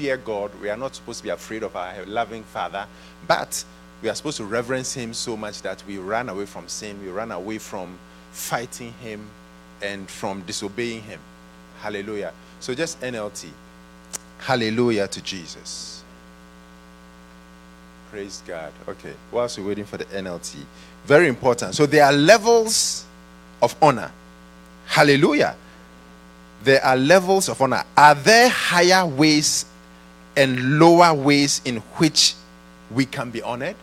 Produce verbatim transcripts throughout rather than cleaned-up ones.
fear God. We are not supposed to be afraid of our loving Father, but we are supposed to reverence him so much that we run away from sin, we run away from fighting him and from disobeying him. Hallelujah. So just N L T. Hallelujah to Jesus. Praise God. Okay, whilst we're waiting for the N L T, very important. So there are levels of honor. Hallelujah. There are levels of honor. Are there higher ways and lower ways in which we can be honored?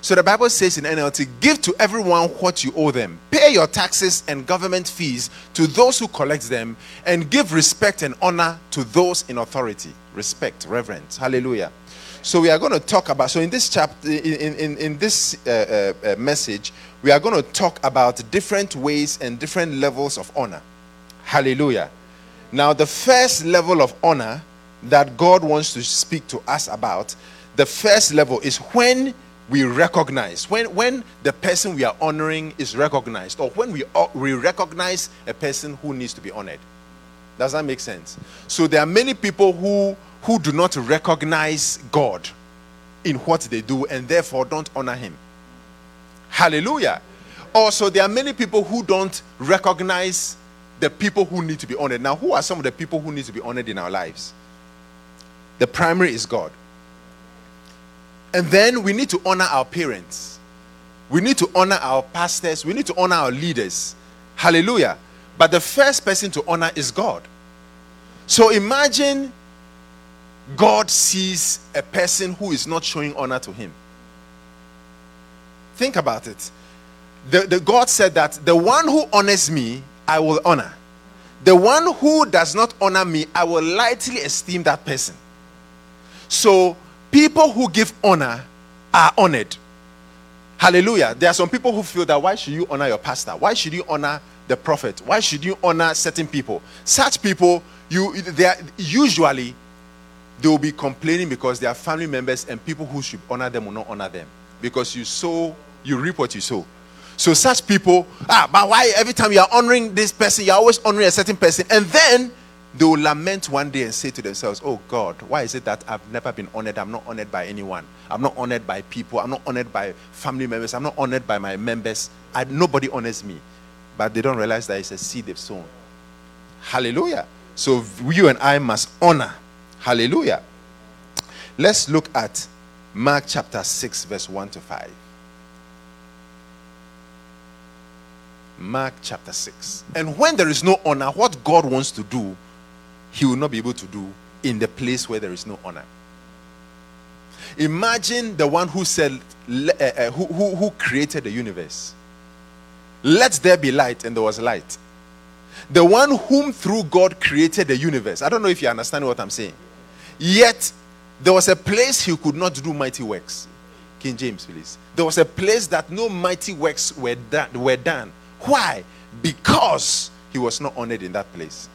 So the Bible says in N L T, give to everyone what you owe them. Pay your taxes and government fees to those who collect them, and give respect and honor to those in authority. Respect, reverence. Hallelujah. So we are going to talk about, so in this chapter, in, in, in this uh, uh, message, we are going to talk about different ways and different levels of honor. Hallelujah. Now the first level of honor that God wants to speak to us about, the first level is when we recognize, when when the person we are honoring is recognized, or when we we recognize a person who needs to be honored. Does that make sense? So there are many people who who do not recognize God in what they do, and therefore don't honor him. Hallelujah. Also, there are many people who don't recognize the people who need to be honored. Now, who are some of the people who need to be honored in our lives? The primary is God. And then we need to honor our parents. We need to honor our pastors. We need to honor our leaders. Hallelujah. But the first person to honor is God. So imagine God sees a person who is not showing honor to him. Think about it. The, the God said that the one who honors me, I will honor. The one who does not honor me, I will lightly esteem that person. So people who give honor are honored. Hallelujah. There are some people who feel that, why should you honor your pastor? Why should you honor the prophet? Why should you honor certain people? Such people, you they are, usually they will be complaining because they are family members, and people who should honor them will not honor them, because you sow, you reap what you sow. So such people, ah, but why every time you are honoring this person, you are always honoring a certain person, and then they will lament one day and say to themselves, oh God, why is it that I've never been honored? I'm not honored by anyone. I'm not honored by people. I'm not honored by family members. I'm not honored by my members. I, nobody honors me. But they don't realize that it's a seed they've sown. Hallelujah. So you and I must honor. Hallelujah. Let's look at Mark chapter six, verse one to five. Mark chapter six. And when there is no honor, what God wants to do, he will not be able to do in the place where there is no honor. Imagine the one who said, uh, who, who, who created the universe. Let there be light, and there was light. The one whom through God created the universe. I don't know if you understand what I'm saying. Yet, there was a place he could not do mighty works. King James, please. There was a place that no mighty works were done, were done. Why? Because he was not honored in that place.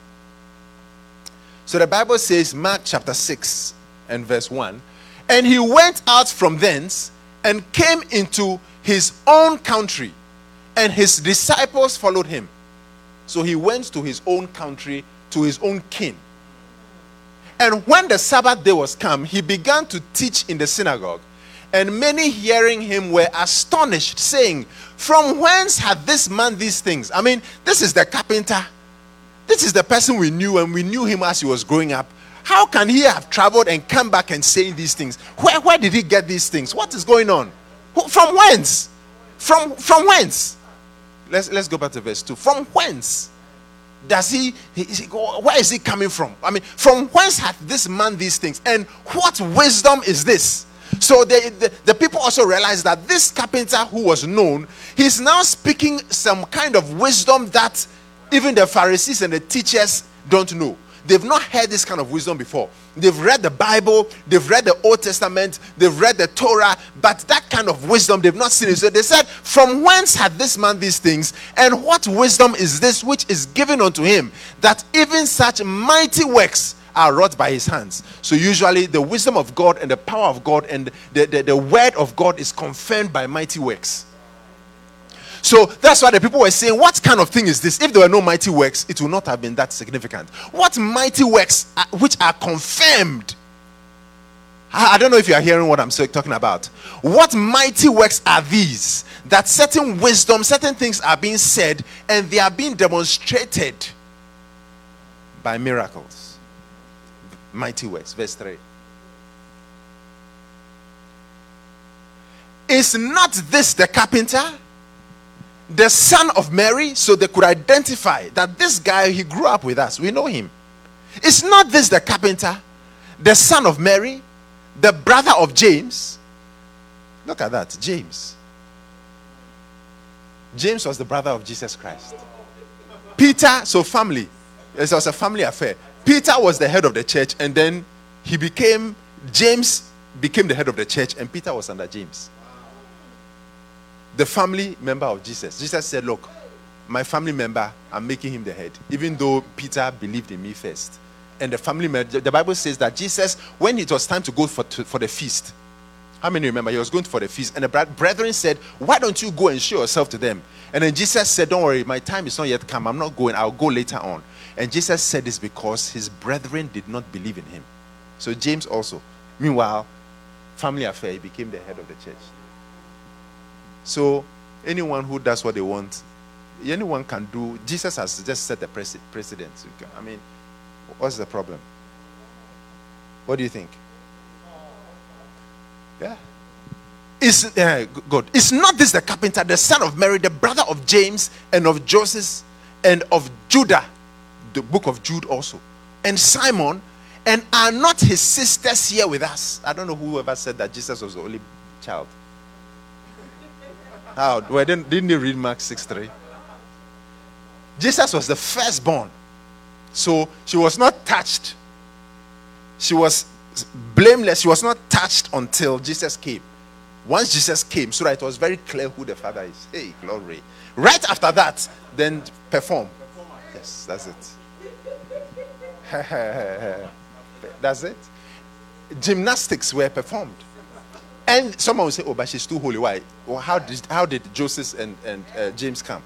So the Bible says, Mark chapter six and verse one, and he went out from thence and came into his own country, and his disciples followed him. So he went to his own country, to his own kin. And when the Sabbath day was come, he began to teach in the synagogue. And many hearing him were astonished, saying, from whence hath this man these things? I mean, this is the carpenter. This is the person we knew, and we knew him as he was growing up. How can he have traveled and come back and saying these things? Where, where did he get these things? What is going on? From whence? From from whence? Let's let's go back to verse two. From whence does he, he, he go, where is he coming from? I mean, from whence hath this man these things? And what wisdom is this? So they, the, the people also realized that this carpenter who was known, he's now speaking some kind of wisdom that even the Pharisees and the teachers don't know. They've not heard this kind of wisdom before. They've read the Bible, they've read the Old Testament, they've read the Torah, but that kind of wisdom they've not seen it. So they said, from whence had this man these things? And what wisdom is this which is given unto him, that even such mighty works are wrought by his hands? So usually the wisdom of God and the power of God and the, the, the word of God is confirmed by mighty works. So that's why the people were saying, what kind of thing is this? If there were no mighty works, it would not have been that significant. What mighty works are, which are confirmed? I, I don't know if you are hearing what I'm talking about. What mighty works are these? That certain wisdom, certain things are being said, and they are being demonstrated by miracles. Mighty works. Verse three. Is not this the carpenter, the son of Mary? So they could identify that this guy, he grew up with us. We know him. Is not this the carpenter, the son of Mary, the brother of James? Look at that, James. James was the brother of Jesus Christ. Peter, so family. It was a family affair. Peter was the head of the church, and then he became, James became the head of the church, and Peter was under James. The family member of Jesus. Jesus said, look, my family member, I'm making him the head, even though Peter believed in me first. And the family member, the Bible says that Jesus, when it was time to go for, to, for the feast, how many remember? He was going for the feast, and the brethren said, why don't you go and show yourself to them? And then Jesus said, don't worry, my time is not yet come. I'm not going. I'll go later on. And Jesus said this because his brethren did not believe in him. So James also. Meanwhile, family affair, he became the head of the church. So, anyone who does what they want, anyone can do. Jesus has just set the precedent. I mean, what's the problem? What do you think? Yeah. Is uh, God? Is not this the carpenter, the son of Mary, the brother of James and of Joseph and of Judah, the book of Jude also, and Simon? And are not his sisters here with us? I don't know whoever said that Jesus was the only child. How? Well, didn't, didn't you read Mark six three? Jesus was the firstborn. So she was not touched. She was blameless. She was not touched until Jesus came. Once Jesus came, so that it was very clear who the Father is. Hey, glory. Right after that, then perform. Yes, that's it. That's it. Gymnastics were performed. And someone will say, oh, but she's too holy. Why? Well, how did how did Joseph and, and uh, James come?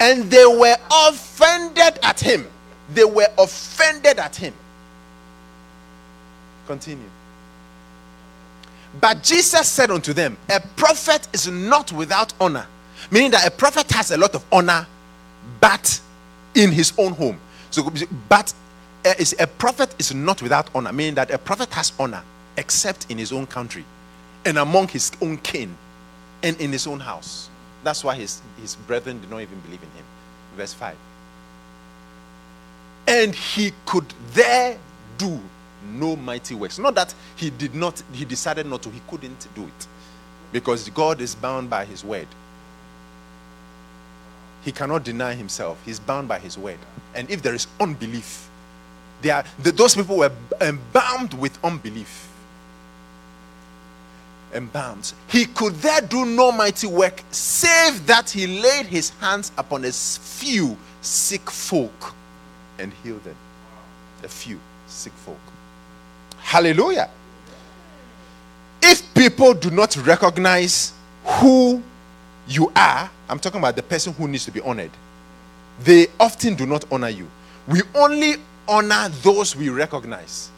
And they were offended at him. They were offended at him. Continue. But Jesus said unto them, a prophet is not without honor. Meaning that a prophet has a lot of honor, but in his own home. So, but a prophet is not without honor. Meaning that a prophet has honor, except in his own country and among his own kin and in his own house. That's why his, his brethren did not even believe in him. Verse five. And he could there do no mighty works. Not that he did not, he decided not to, he couldn't do it. Because God is bound by his word. He cannot deny himself. He's bound by his word. And if there is unbelief, they are, the, those people were bound with unbelief. Embalmed. He could there do no mighty work, save that he laid his hands upon a few sick folk and healed them. A few sick folk. Hallelujah. If people do not recognize who you are, I'm talking about the person who needs to be honored, they often do not honor you. We only honor those we recognize.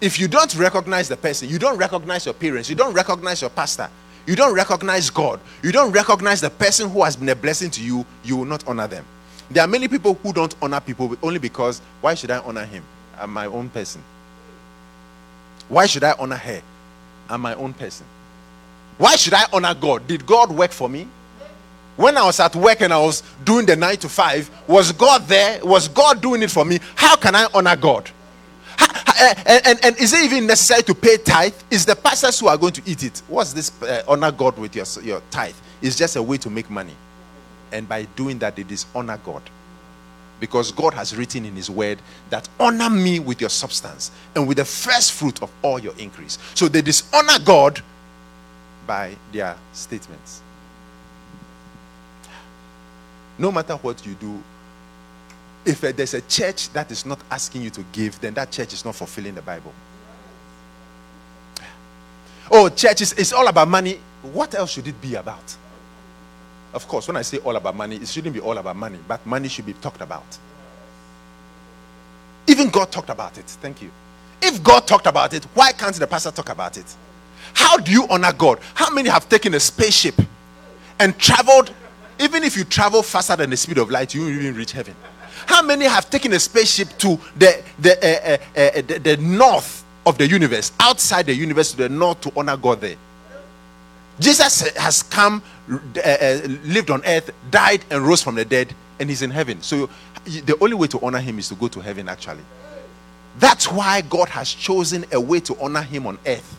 If you don't recognize the person, you don't recognize your parents, you don't recognize your pastor, you don't recognize God, you don't recognize the person who has been a blessing to you, you will not honor them. There are many people who don't honor people only because, why should I honor him? I'm my own person. Why should I honor her? I'm my own person. Why should I honor God? Did God work for me? When I was at work and I was doing the nine to five, was God there? Was God doing it for me? How can I honor God? And, and, and is it even necessary to pay tithe? It's the pastors who are going to eat it. What's this uh, honor God with your, your tithe? It's just a way to make money. And by doing that, they dishonor God. Because God has written in his word that honor me with your substance and with the first fruit of all your increase. So they dishonor God by their statements. No matter what you do, if there's a church that is not asking you to give, then that church is not fulfilling the Bible. Oh, church is, it's all about money. What else should it be about? Of course, when I say all about money, it shouldn't be all about money, but money should be talked about. Even God talked about it. Thank you. If God talked about it, why can't the pastor talk about it? How do you honor God? How many have taken a spaceship and traveled? Even if you travel faster than the speed of light, you won't even reach heaven. How many have taken a spaceship to the the, uh, uh, uh, the the north of the universe, outside the universe to the north, to honor God there? Jesus has come, uh, lived on earth, died and rose from the dead, and he's in heaven. So the only way to honor him is to go to heaven, actually. That's why God has chosen a way to honor him on earth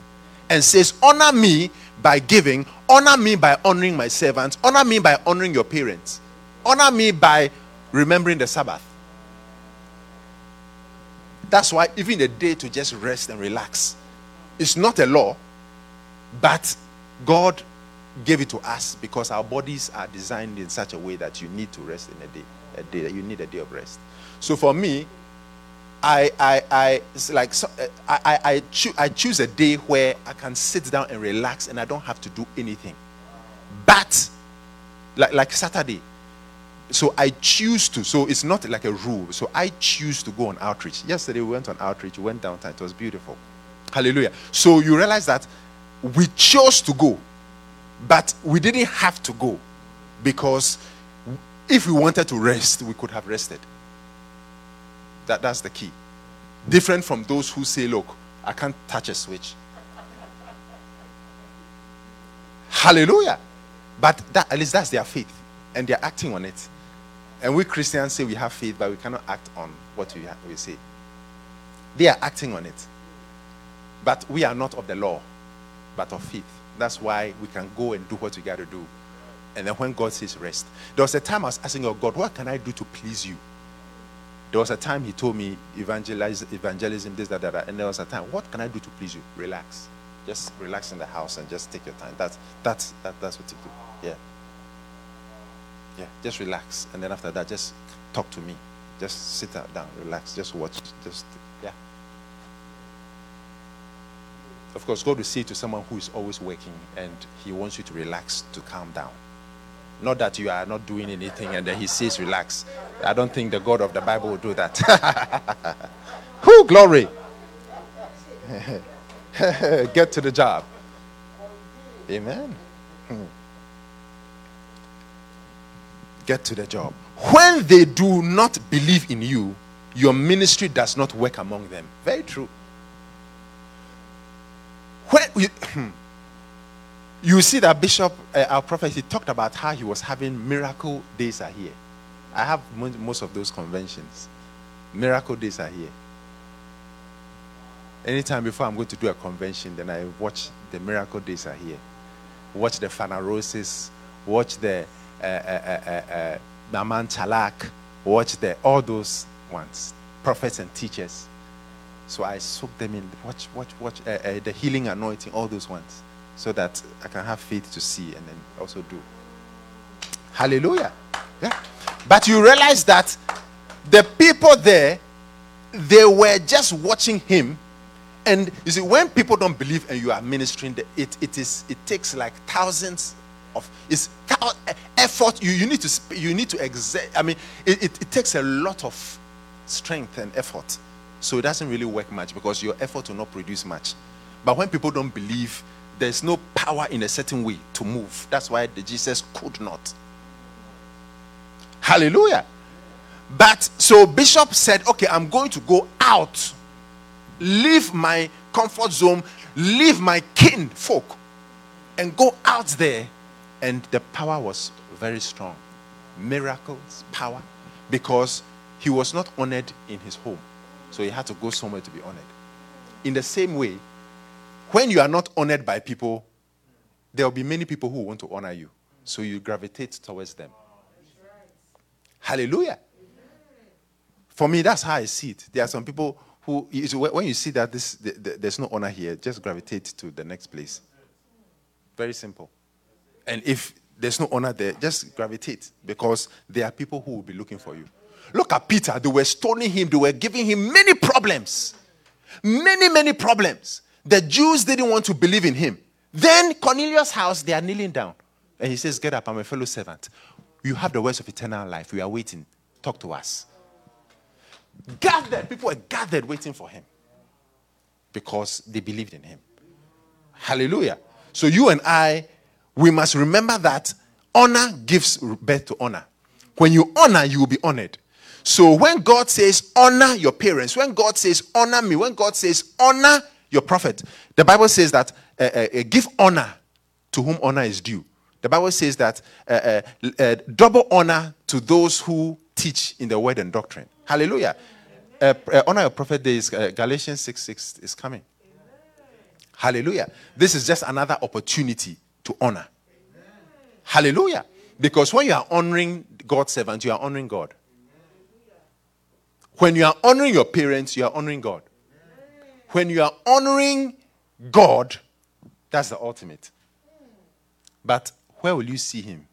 and says, honor me by giving, honor me by honoring my servants, honor me by honoring your parents, honor me by remembering the Sabbath. That's why even the day to just rest and relax, it's not a law, but God gave it to us because our bodies are designed in such a way that you need to rest in a day, a day that you need a day of rest. So for me, I I I it's like so, I I I, cho- I choose a day where I can sit down and relax and I don't have to do anything. But like like Saturday, so I choose to. So it's not like a rule. So I choose to go on outreach. Yesterday we went on outreach. We went downtown. It was beautiful. Hallelujah. So you realize that we chose to go, but we didn't have to go, because if we wanted to rest, we could have rested. That, that's the key. Different from those who say, look, I can't touch a switch. Hallelujah. But that, at least that's their faith, and they're acting on it. And we Christians say we have faith, but we cannot act on what we, we say. They are acting on it. But we are not of the law, but of faith. That's why we can go and do what we got to do. And then when God says rest. There was a time I was asking, oh God, what can I do to please you? There was a time he told me, evangelize, evangelism, this, that, that, that. And there was a time, what can I do to please you? Relax. Just relax in the house and just take your time. That's that's that, that's what you do. Yeah. Yeah, just relax. And then after that, just talk to me. Just sit down, relax, just watch. Just, yeah. Of course, God will say to someone who is always working and he wants you to relax, to calm down. Not that you are not doing anything and then he says relax. I don't think the God of the Bible will do that. Whoo, glory. Get to the job. Amen. Get to the job. When they do not believe in you, your ministry does not work among them. Very true. When you You see that Bishop, uh, our prophet, he talked about how he was having miracle days are here. I have most of those conventions. Miracle days are here. Anytime before I'm going to do a convention, then I watch the miracle days are here. Watch the Fanarosis, watch the uh, uh, uh, uh, uh, Naman Chalak, watch the all those ones, prophets and teachers. So I soak them in. Watch, watch, watch uh, uh, the healing anointing, all those ones. So that I can have faith to see and then also do. Hallelujah. Yeah. But you realize that the people there, they were just watching him. And you see, when people don't believe and you are ministering, it it is it takes like thousands of it's effort. You, you need to you need to exert. I mean, it, it, it takes a lot of strength and effort. So it doesn't really work much because your effort will not produce much. But when people don't believe, there's no power in a certain way to move. That's why the Jesus could not. Hallelujah. But so Bishop said, okay, I'm going to go out, leave my comfort zone, leave my kin folk, and go out there. And the power was very strong. Miracles, power. Because he was not honored in his home. So he had to go somewhere to be honored. In the same way, when you are not honored by people, there will be many people who want to honor you. So you gravitate towards them. Hallelujah. For me, that's how I see it. There are some people who, when you see that this, there's no honor here, just gravitate to the next place. Very simple. And if there's no honor there, just gravitate, because there are people who will be looking for you. Look at Peter. They were stoning him. They were giving him many problems. Many, many problems. The Jews didn't want to believe in him. Then Cornelius' house, they are kneeling down. And he says, get up, I'm a fellow servant. You have the words of eternal life. We are waiting. Talk to us. Gathered. People were gathered waiting for him. Because they believed in him. Hallelujah. So you and I, we must remember that honor gives birth to honor. When you honor, you will be honored. So when God says, honor your parents, when God says, honor me, when God says, honor your prophet, the Bible says that uh, uh, uh, give honor to whom honor is due. The Bible says that uh, uh, uh, double honor to those who teach in the word and doctrine. Hallelujah. Uh, uh, honor your prophet day is uh, Galatians six six is coming. Hallelujah. This is just another opportunity to honor. Hallelujah. Because when you are honoring God's servant, you are honoring God. When you are honoring your parents, you are honoring God. When you are honoring God, that's the ultimate. But where will you see him?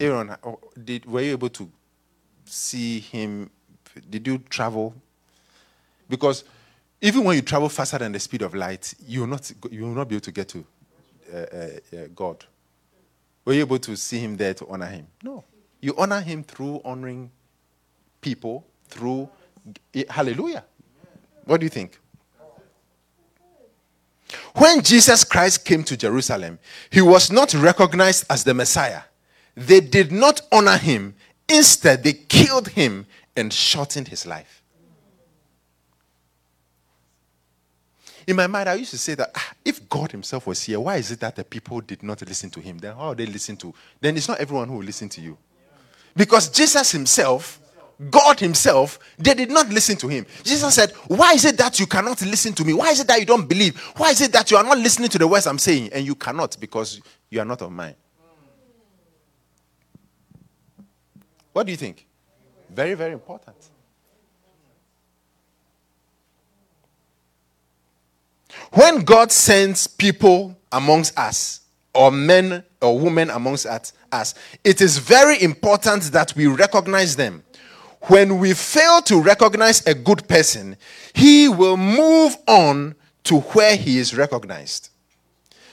Aaron, did, were you able to see him? Did you travel? Because even when you travel faster than the speed of light, you will not, you will not be able to get to uh, uh, God. Were you able to see him there to honor him? No. You honor him through honoring people, through... Hallelujah. What do you think? When Jesus Christ came to Jerusalem, he was not recognized as the Messiah. They did not honor him. Instead, they killed him and shortened his life. In my mind, I used to say that ah, if God himself was here, why is it that the people did not listen to him? Then how they listen to? Then it's not everyone who will listen to you. Because Jesus himself, God himself, they did not listen to him. Jesus said, why is it that you cannot listen to me? Why is it that you don't believe? Why is it that you are not listening to the words I'm saying? And you cannot because you are not of mine. What do you think? Very, very important. When God sends people amongst us, or men or women amongst us, it is very important that we recognize them. When we fail to recognize a good person, he will move on to where he is recognized.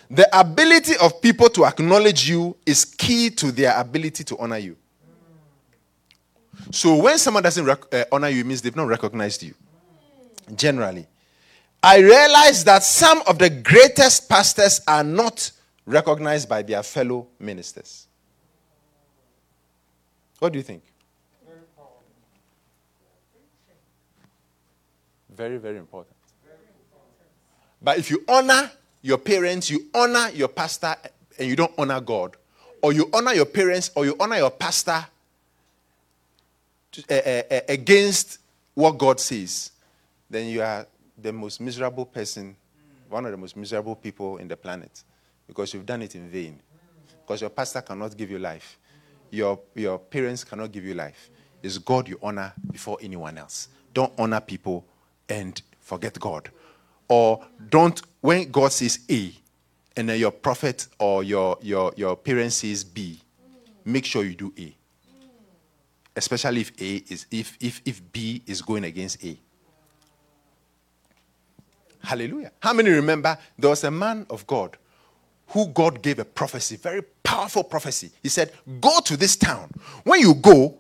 The ability of people to acknowledge you is key to their ability to honor you. So when someone doesn't rec- uh, honor you, it means they've not recognized you. Generally. I realize that some of the greatest pastors are not recognized by their fellow ministers. What do you think? Very, very important. But if you honor your parents, you honor your pastor, and you don't honor God, or you honor your parents, or you honor your pastor against what God says, then you are the most miserable person, one of the most miserable people in the planet, because you've done it in vain. Because your pastor cannot give you life. Your, your parents cannot give you life. It's God you honor before anyone else. Don't honor people and forget God. Or don't, when God says A, and then your prophet or your, your, your parent says B, make sure you do A. Especially if A is if if if B is going against A. Hallelujah. How many remember there was a man of God who God gave a prophecy, very powerful prophecy. He said, go to this town. When you go,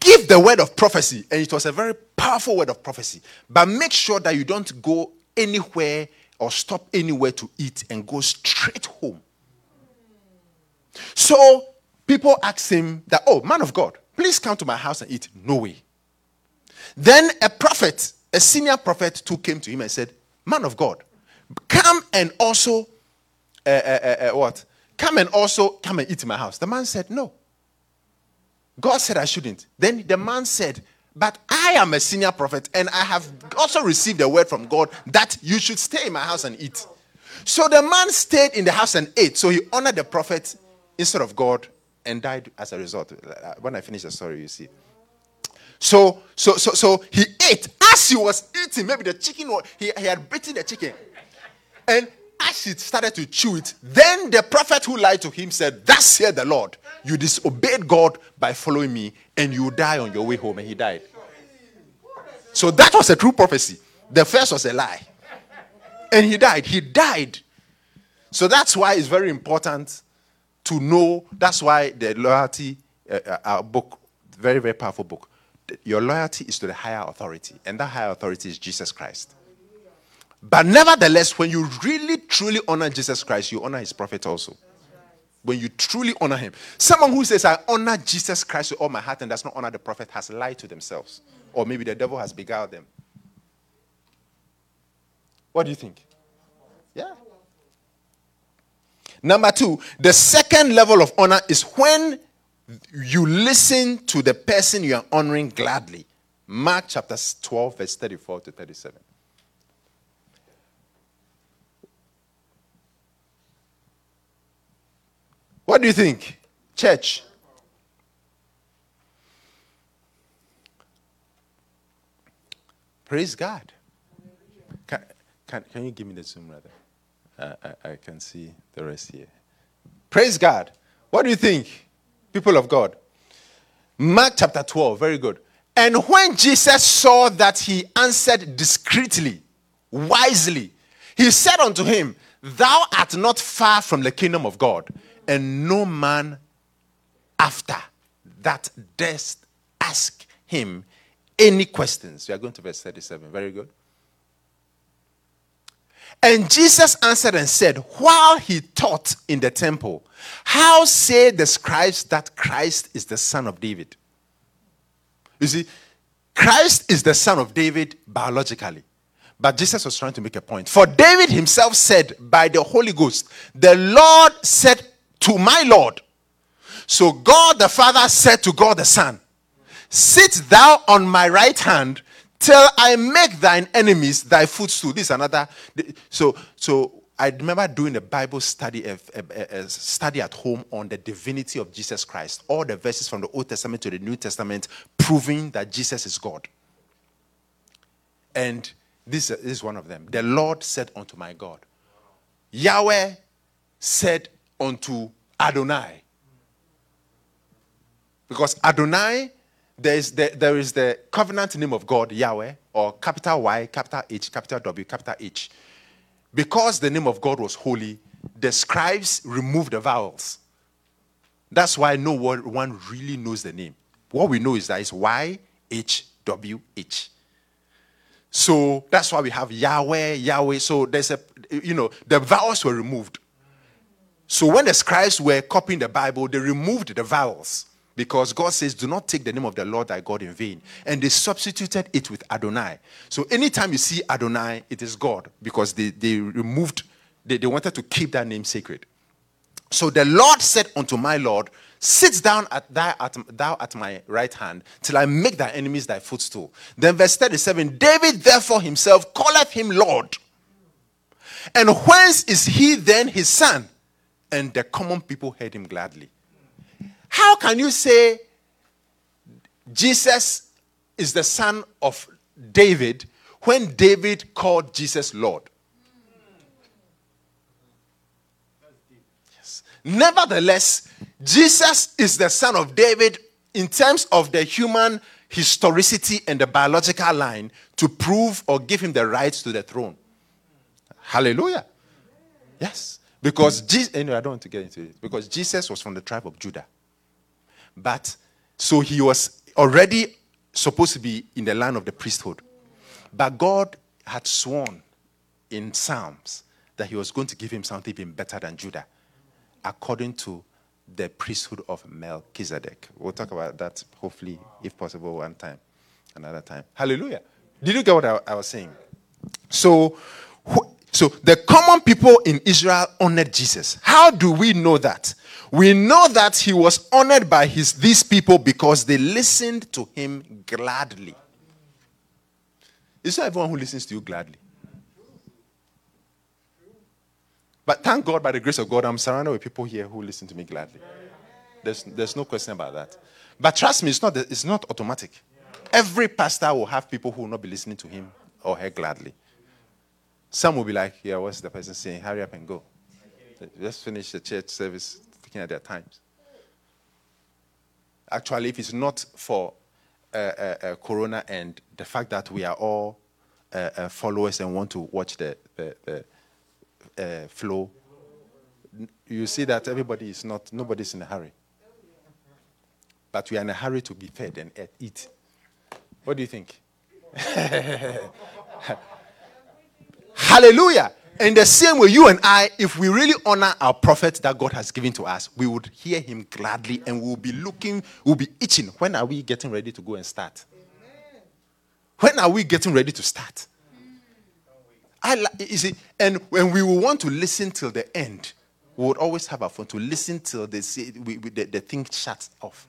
give the word of prophecy. And it was a very powerful word of prophecy. But make sure that you don't go anywhere or stop anywhere to eat and go straight home. So people asked him that, oh, man of God, please come to my house and eat. No way. Then a prophet, a senior prophet too came to him and said, man of God, come and also, uh, uh, uh, what? Come and also come and eat in my house. The man said, no. God said I shouldn't. Then the man said, but I am a senior prophet and I have also received a word from God that you should stay in my house and eat. So the man stayed in the house and ate. So he honored the prophet instead of God and died as a result. When I finish the story, you see. So, so, so, so he ate. As he was eating, maybe the chicken, he, he had bitten the chicken. And as he started to chew it, then the prophet who lied to him said, thus said the Lord, you disobeyed God by following me and you die on your way home. And he died. So that was a true prophecy. The first was a lie. And he died. He died. So that's why it's very important to know. That's why the loyalty, uh, our book, very, very powerful book. Your loyalty is to the higher authority. And that higher authority is Jesus Christ. But nevertheless, when you really, truly honor Jesus Christ, you honor his prophet also. When you truly honor him. Someone who says, I honor Jesus Christ with all my heart and does not honor the prophet has lied to themselves. Or maybe the devil has beguiled them. What do you think? Yeah. Number two, the second level of honor is when you listen to the person you are honoring gladly. Mark chapter twelve, verse thirty-four to thirty-seven. What do you think, church? Praise God. Can, can, can you give me the Zoom, brother? Uh, I, I can see the rest here. Praise God. What do you think, people of God? Mark chapter twelve, very good. And when Jesus saw that he answered discreetly, wisely, he said unto him, Thou art not far from the kingdom of God. And no man after that durst ask him any questions. We are going to verse thirty-seven. Very good. And Jesus answered and said, while he taught in the temple, how say the scribes that Christ is the son of David? You see, Christ is the son of David biologically. But Jesus was trying to make a point. For David himself said by the Holy Ghost, the Lord said to my Lord. So God the Father said to God the Son, sit thou on my right hand till I make thine enemies thy footstool. This is another. So, so I remember doing a Bible study, a, a, a study at home on the divinity of Jesus Christ. All the verses from the Old Testament to the New Testament proving that Jesus is God. And this is one of them. The Lord said unto my God. Yahweh said unto Adonai. Because Adonai, there is the, there is the covenant name of God, Yahweh, or capital Y, capital H, capital W, capital H. Because the name of God was holy, the scribes removed the vowels. That's why no one really knows the name. What we know is that it's Y, H, W, H. So that's why we have Yahweh, Yahweh. So there's a, you know, the vowels were removed. So when the scribes were copying the Bible, they removed the vowels because God says, do not take the name of the Lord thy God in vain. And they substituted it with Adonai. So anytime you see Adonai, it is God because they, they removed, they, they wanted to keep that name sacred. So the Lord said unto my Lord, sit down at thy, at, thou at my right hand till I make thy enemies thy footstool. Then verse thirty-seven, David therefore himself calleth him Lord. And whence is he then his son? And the common people heard him gladly. How can you say Jesus is the son of David when David called Jesus Lord? Yes. Nevertheless, Jesus is the son of David in terms of the human historicity and the biological line to prove or give him the rights to the throne. Hallelujah. Yes. Because Jesus, anyway, I don't want to get into it. Because Jesus was from the tribe of Judah. But, so he was already supposed to be in the land of the priesthood. But God had sworn in Psalms that he was going to give him something even better than Judah, according to the priesthood of Melchizedek. We'll talk about that, hopefully, if possible, one time, another time. Hallelujah. Did you get what I, I was saying? So, wh- So the common people in Israel honored Jesus. How do we know that? We know that he was honored by his, these people because they listened to him gladly. It's not everyone who listens to you gladly. But thank God, by the grace of God, I'm surrounded with people here who listen to me gladly. There's, there's no question about that. But trust me, it's not, it's not automatic. Every pastor will have people who will not be listening to him or her gladly. Some will be like, yeah, what's the person saying? Hurry up and go. Just finish the church service, looking at their times. Actually, if it's not for uh, uh, uh, Corona and the fact that we are all uh, uh, followers and want to watch the, the, the uh, flow, you see that everybody is not, nobody's in a hurry. But we are in a hurry to be fed and eat. What do you think? Hallelujah! In the same way, you and I, if we really honor our prophet that God has given to us, we would hear him gladly and we'll be looking, we'll be itching. When are we getting ready to go and start? When are we getting ready to start? I, you see, and when we will want to listen till the end, we would always have our phone to listen till they say, we, we, the, the thing shuts off.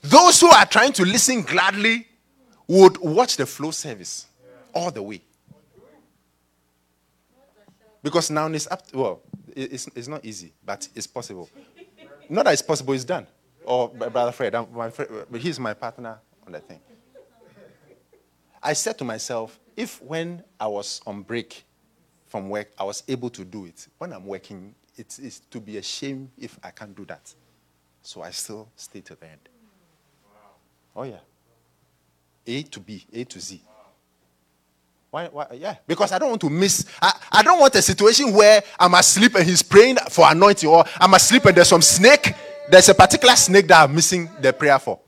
Those who are trying to listen gladly would watch the flow service all the way. Because now it's up to, well, it's, it's not easy, but it's possible. Not that it's possible, it's done. Or Brother Fred, I'm, my friend, he's my partner on that thing. I said to myself, if when I was on break from work, I was able to do it, when I'm working, it's, it's to be a shame if I can't do that. So I still stay to the end. Oh, yeah. A to B, A to Z. Why, why, yeah, because I don't want to miss. I, I don't want a situation where I'm asleep and he's praying for anointing, or I'm asleep and there's some snake. There's a particular snake that I'm missing the prayer for.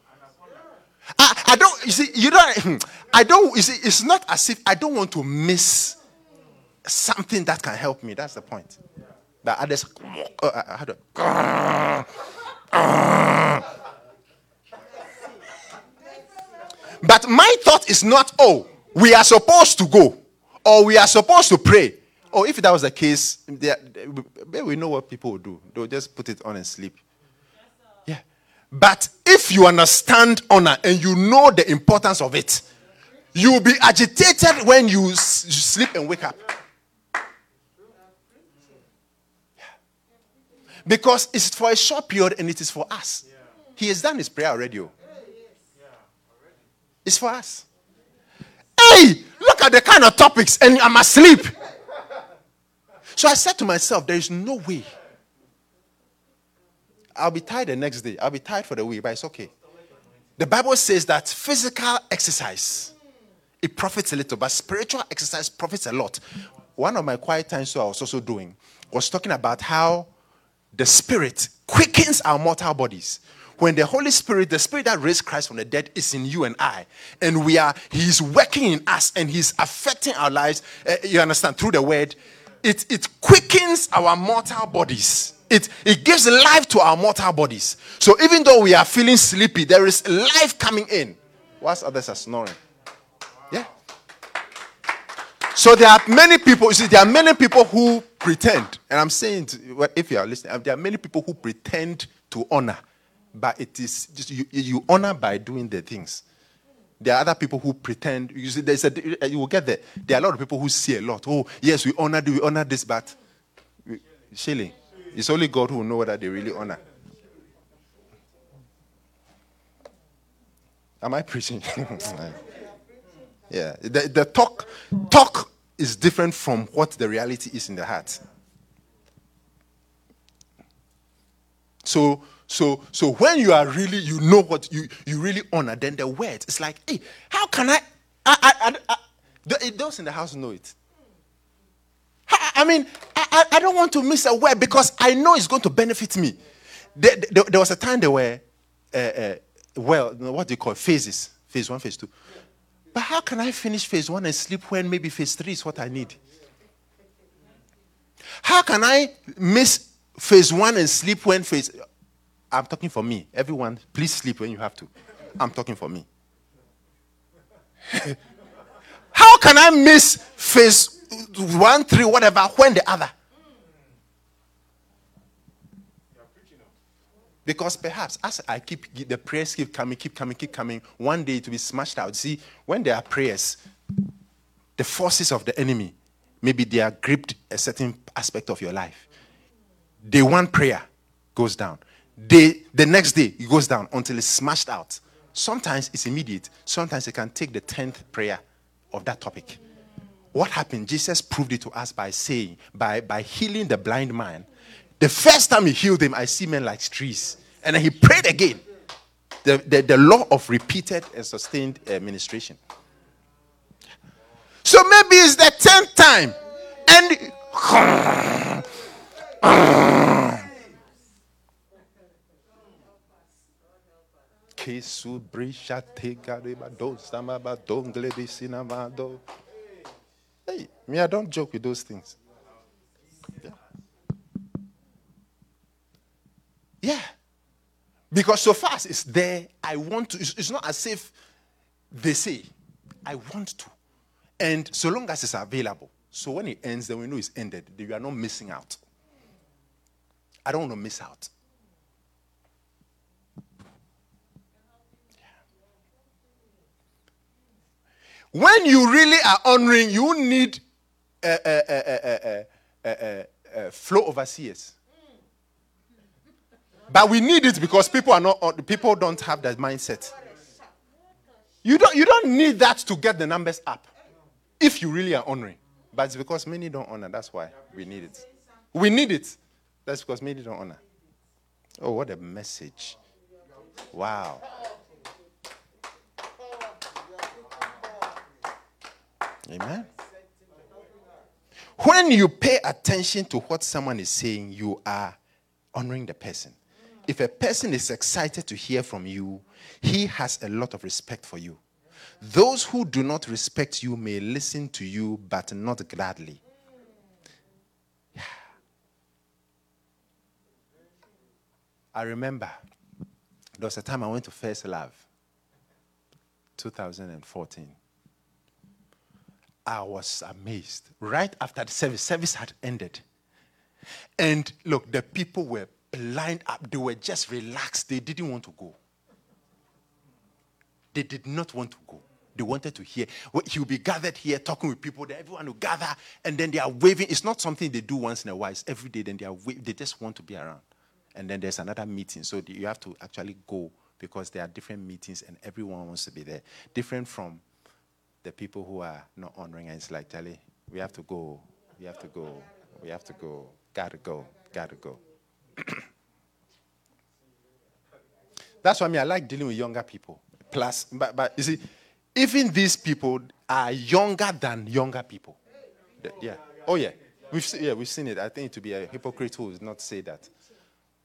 I, I don't. You see, you don't. I don't. You see, it's not as if I don't want to miss something that can help me. That's the point. That others. Uh, uh, uh, but my thought is not, oh, we are supposed to go, or we are supposed to pray. Or if that was the case, they are, they, we know what people will do. They'll just put it on and sleep. Yeah. But if you understand honor and you know the importance of it, you'll be agitated when you, s- you sleep and wake up. Yeah. Because it's for a short period and it is for us. He has done his prayer already. It's for us. Hey, look at the kind of topics, and I'm asleep. So I said to myself, there is no way. I'll be tired the next day. I'll be tired for the week, but it's okay. The Bible says that physical exercise, it profits a little, but spiritual exercise profits a lot. One of my quiet times so I was also doing was talking about how the Spirit quickens our mortal bodies. When the Holy Spirit, the Spirit that raised Christ from the dead, is in you and I, and we are, he's working in us and he's affecting our lives, uh, you understand, through the word, it, it quickens our mortal bodies. It, it gives life to our mortal bodies. So even though we are feeling sleepy, there is life coming in, whilst others are snoring. Yeah. So there are many people, you see, there are many people who pretend, and I'm saying, to, if you are listening, there are many people who pretend to honor. But it is just, you, you honor by doing the things. There are other people who pretend. You see, there's a, you will get there. There are a lot of people who say a lot. Oh, yes, we honor, we honor this, but we, surely, it's only God who will know whether they really honor. Am I preaching? Yeah. The, the talk, talk is different from what the reality is in the heart. So. So, so when you are really, you know what you, you really honor, then the words, it's like, hey, how can I, I, I, I, I those in the house know it. I, I mean, I, I don't want to miss a word because I know it's going to benefit me. There, there, there was a time there were, uh, uh, well, what do you call phases, phase one, phase two. But how can I finish phase one and sleep when maybe phase three is what I need? How can I miss phase one and sleep when phase... I'm talking for me. Everyone, please sleep when you have to. I'm talking for me. How can I miss phase one, three, whatever, when the other? Because perhaps as I keep, the prayers keep coming, keep coming, keep coming, one day it will be smashed out. See, when there are prayers, the forces of the enemy, maybe they are gripped a certain aspect of your life. Day one prayer goes down. Day, the next day, it goes down until it's smashed out. Sometimes it's immediate. Sometimes it can take the tenth prayer of that topic. What happened? Jesus proved it to us by saying, by, by healing the blind man. The first time he healed him, I see men like trees. And then he prayed again. The, the, the law of repeated and sustained uh, ministration. So maybe it's the tenth time. And Kesu brisha tega riba do sama ba don gledi sinama do. Hey, me, I don't joke with those things. Yeah. yeah. Because so far as it's there, I want to. It's, it's not as if they say, I want to. And so long as it's available. So when it ends, then we know it's ended. You are not missing out. I don't want to miss out. When you really are honoring, you need uh, uh, uh, uh, uh, uh, uh, flow overseers. But we need it because people are not. People don't have that mindset. You don't. You don't need that to get the numbers up, if you really are honoring. But it's because many don't honor. That's why we need it. We need it. That's because many don't honor. Oh, what a message! Wow. Amen. When you pay attention to what someone is saying, you are honoring the person. If a person is excited to hear from you, he has a lot of respect for you. Those who do not respect you may listen to you, but not gladly. Yeah. I remember there was a time I went to First Love, two thousand fourteen. I was amazed. Right after the service, service had ended. And look, the people were lined up. They were just relaxed. They didn't want to go. They did not want to go. They wanted to hear. He'll be gathered here talking with people. Everyone will gather. And then they are waving. It's not something they do once in a while. It's every day. Then they are wa- They just want to be around. And then there's another meeting. So you have to actually go because there are different meetings and everyone wants to be there. Different from the people who are not honoring us, like, Tali, we have to go, we have to go, we have to go, gotta go, gotta go. That's why I mean, I like dealing with younger people. Plus, but, but you see, even these people are younger than younger people. The, yeah. Oh, yeah. We've, se- yeah. we've seen it. I think it would be a hypocrite who would not say that.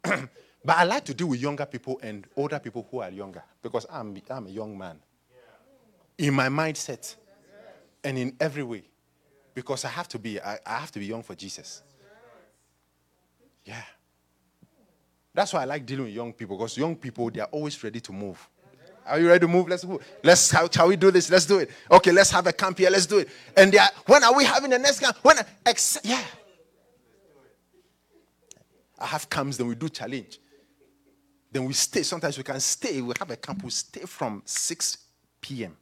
But I like to deal with younger people and older people who are younger because I'm I'm a young man. In my mindset and in every way, because I have to be I, I have to be young for Jesus. Yeah, that's why I like dealing with young people, because young people, they are always ready to move. Are you ready to move? Let's move. Let's how shall we do this? Let's do it. Okay, let's have a camp here. Let's do it. And they are, when are we having the next camp? When? Are, ex- yeah. I have camps. Then we do challenge. Then we stay. Sometimes we can stay. We have a camp. We stay from six p.m.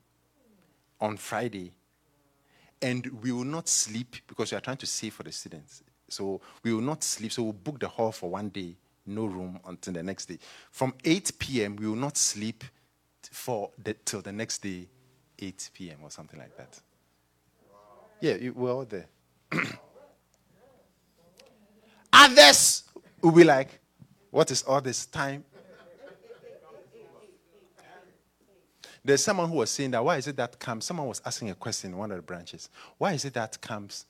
on Friday, and we will not sleep because we are trying to save for the students. So we will not sleep. So we'll book the hall for one day, no room until the next day. From eight p.m. we will not sleep for the, till the next day, eight p.m. or something like that. Yeah, it, we're all there. Others will be like, "What is all this time?" There's someone who was saying that, why is it that camps? Someone was asking a question in one of the branches. Why is it that camps,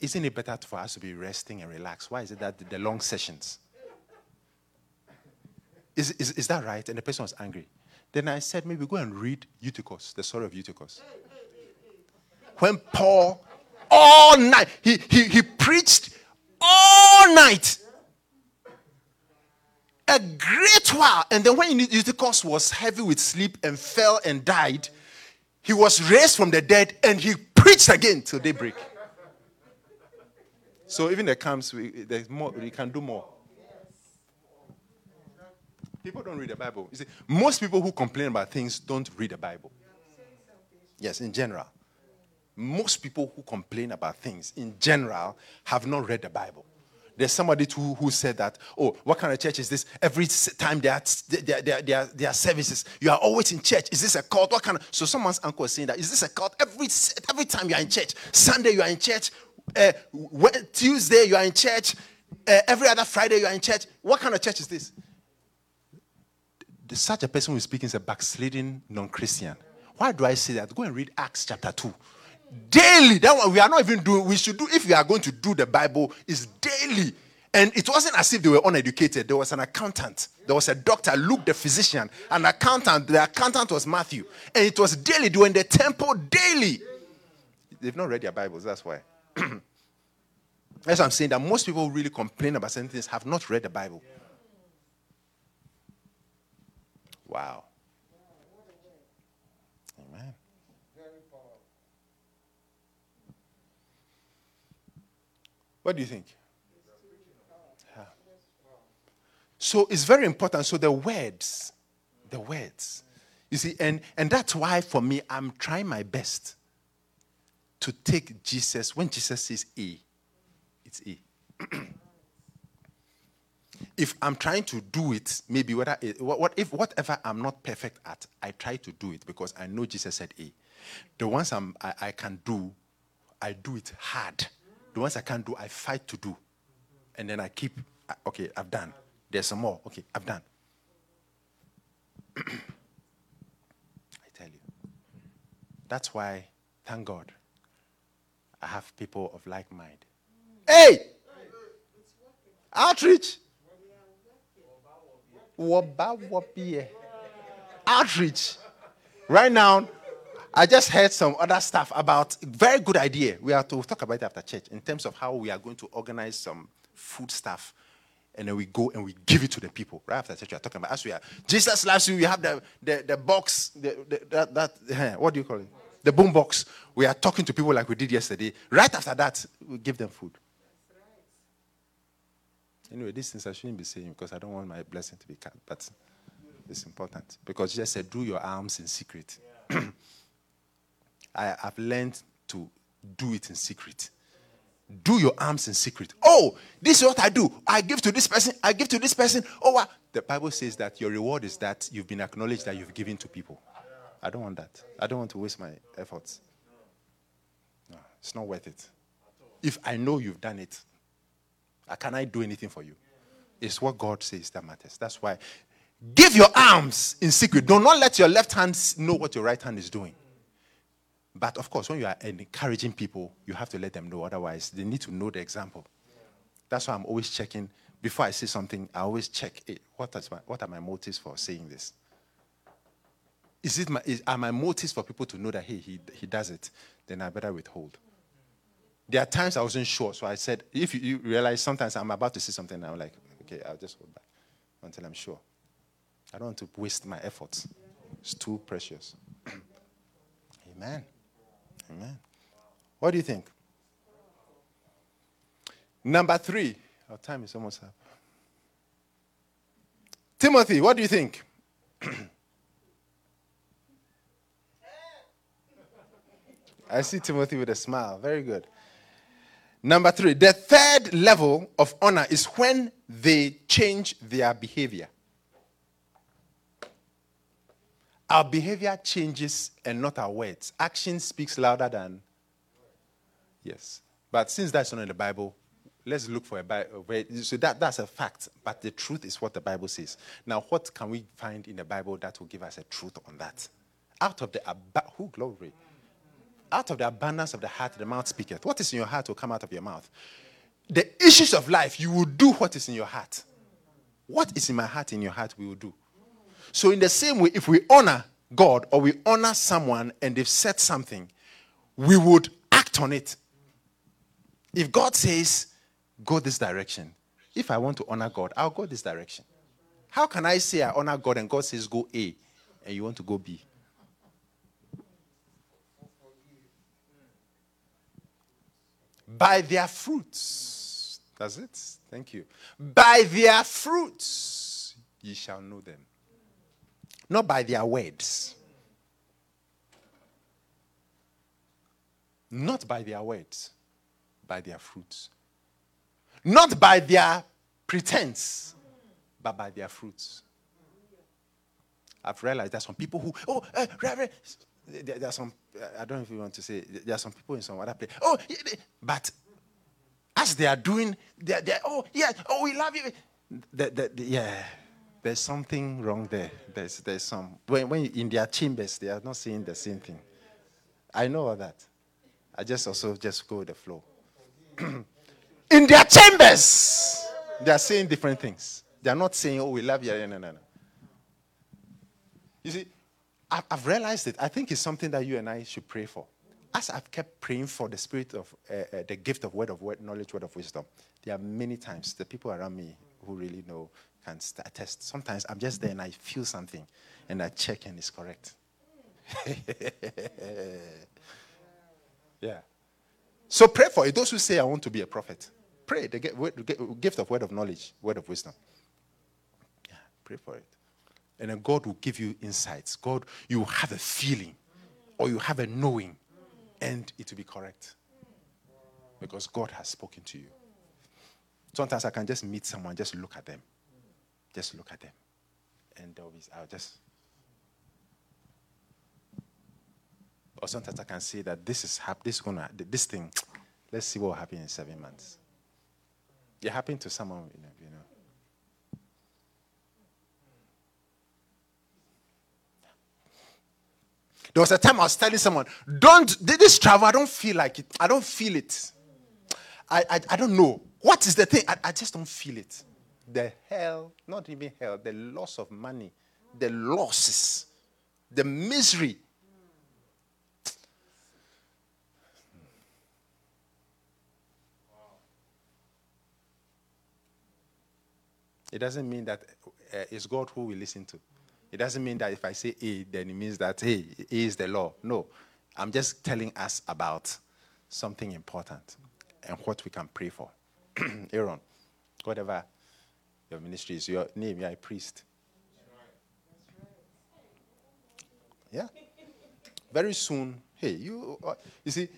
isn't it better for us to be resting and relaxed? Why is it that the long sessions? Is, is, is that right? And the person was angry. Then I said, maybe go and read Eutychus, the story of Eutychus. When Paul, all night, he, he, he preached all night. A great while. And then when Eutychus was heavy with sleep and fell and died, he was raised from the dead and he preached again till daybreak. So even the camps, we, there's more, we can do more. People don't read the Bible. You see, most people who complain about things don't read the Bible. Yes, in general. Most people who complain about things in general have not read the Bible. There's somebody too who said that, oh, what kind of church is this? Every time there are, there, there, there, there are services, you are always in church. Is this a cult? What kind of? So someone's uncle was saying that, is this a cult? Every every time you are in church. Sunday you are in church. Uh, Tuesday you are in church. Uh, every other Friday you are in church. What kind of church is this? Such a person who is speaking is a backsliding non-Christian. Why do I say that? Go and read Acts chapter two. Daily. That one we are not even doing. We should do, if we are going to do the Bible, is daily. And it wasn't as if they were uneducated. There was an accountant. There was a doctor, Luke the physician, an accountant. The accountant was Matthew. And it was daily, during the temple, daily. They've not read their Bibles, that's why. That's what I'm saying, that most people really complain about certain things, have not read the Bible. Wow. Amen. What do you think? Yeah. So it's very important. So the words, the words, you see, and, and that's why for me, I'm trying my best to take Jesus. When Jesus says A, it's A. If I'm trying to do it, maybe whether it, what if whatever I'm not perfect at, I try to do it because I know Jesus said A. The ones I'm, I, I can do, I do it hard. The ones I can't do, I fight to do. And then I keep, okay, I've done. There's some more. Okay, I've done. I tell you. That's why, thank God, I have people of like mind. Hey! Outreach! Outreach. Right now, I just heard some other stuff about very good idea. We have to talk about it after church in terms of how we are going to organize some food stuff, and then we go and we give it to the people. Right after church, we are talking about as we are. Jesus loves you. We have the the, the box. The, the, that that what do you call it? The boom box. We are talking to people like we did yesterday. Right after that, we give them food. Anyway, these things I shouldn't be saying because I don't want my blessing to be cut, but it's important. Because Jesus said, do your alms in secret. Yeah. I have learned to do it in secret. Do your alms in secret. Oh, this is what I do. I give to this person. I give to this person. Oh, I... The Bible says that your reward is that you've been acknowledged that you've given to people. I don't want that. I don't want to waste my efforts. No, it's not worth it. If I know you've done it, can I do anything for you? It's what God says that matters. That's why give your alms in secret. Do not let your left hand know what your right hand is doing. But of course, when you are encouraging people, you have to let them know. Otherwise, they need to know the example. That's why I'm always checking. Before I say something, I always check it. What, is my, what are my motives for saying this? Is it my, is, are my motives for people to know that, hey, he, he does it? Then I better withhold. There are times I wasn't sure, so I said, if you, you realize sometimes I'm about to say something, and I'm like, okay, I'll just hold back until I'm sure. I don't want to waste my efforts. It's too precious. Amen. Amen. What do you think? Number three. Our time is almost up. Timothy, what do you think? I see Timothy with a smile. Very good. Number three, the third level of honor is when they change their behavior. Our behavior changes and not our words. Action speaks louder than... Yes. But since that's not in the Bible, let's look for a Bible. So that, that's a fact. But the truth is what the Bible says. Now, what can we find in the Bible that will give us a truth on that? Out of the... Ab- who glory? Out of the abundance of the heart, the mouth speaketh. What is in your heart will come out of your mouth. The issues of life, you will do what is in your heart. What is in my heart, in your heart, we will do. So in the same way, if we honor God or we honor someone and they've said something, we would act on it. If God says, go this direction, if I want to honor God, I'll go this direction. How can I say I honor God and God says go A and you want to go B? By their fruits. That's it. Thank you. By their fruits, ye shall know them. Not by their words. Not by their words. By their fruits. Not by their pretense, but by their fruits. I've realized that some people who, oh, uh, Reverend, there are some, I don't know if you want to say, there are some people in some other place. Oh, but as they are doing, they're, they're, oh, yeah, oh, we love you. The, the, the, yeah, there's something wrong there. There's there's some, when, when in their chambers, they are not saying the same thing. I know all that. I just also just go with the flow. In their chambers, they are saying different things. They are not saying, oh, we love you. No, no, no. You see, I've realized it. I think it's something that you and I should pray for. As I've kept praying for the spirit of, uh, uh, the gift of word of word, knowledge, word of wisdom, there are many times the people around me who really know can attest. Sometimes I'm just there and I feel something and I check and it's correct. Yeah. So pray for it. Those who say, I want to be a prophet, pray. The gift of word of knowledge, word of wisdom. Yeah, pray for it. And then God will give you insights. God, you have a feeling or you have a knowing and it will be correct because God has spoken to you. Sometimes I can just meet someone, just look at them. Just look at them. And they'll be, I'll just... Or sometimes I can say that this is hap- this is gonna this thing. Let's see what will happen in seven months. It happened to someone, you know, you know. There was a time I was telling someone, "Don't this travel. I don't feel like it. I don't feel it. I I, I don't know what is the thing. I, I just don't feel it. The hell, not even hell. The loss of money, the losses, the misery." It doesn't mean that uh, it's God who we listen to. It doesn't mean that if I say A, then it means that, hey, A is the law. No. I'm just telling us about something important and what we can pray for. Aaron, whatever your ministry is, your name, you're a priest. Yeah. Very soon, hey, you, uh, you see,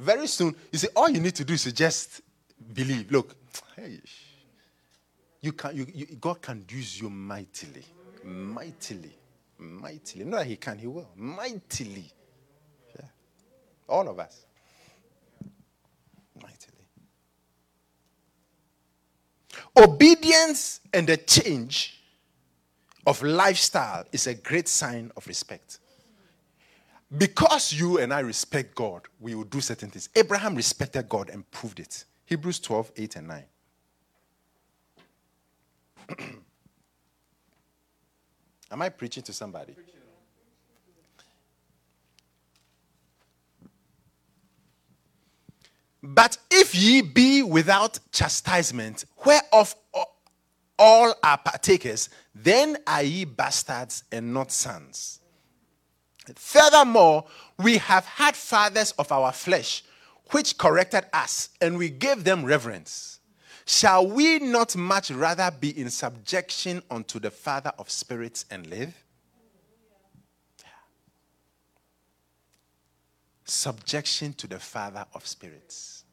very soon, you see, all you need to do is just believe. Look, hey, You can, you, you, God can use you mightily, mightily, mightily. Not that He can, He will. Mightily. Yeah. All of us. Mightily. Obedience and the change of lifestyle is a great sign of respect. Because you and I respect God, we will do certain things. Abraham respected God and proved it. Hebrews twelve, eight and nine. Am I preaching to somebody? But if ye be without chastisement, whereof all are partakers, then are ye bastards and not sons. Furthermore, we have had fathers of our flesh, which corrected us, and we gave them reverence. Shall we not much rather be in subjection unto the Father of spirits and live? Yeah. Subjection to the Father of spirits.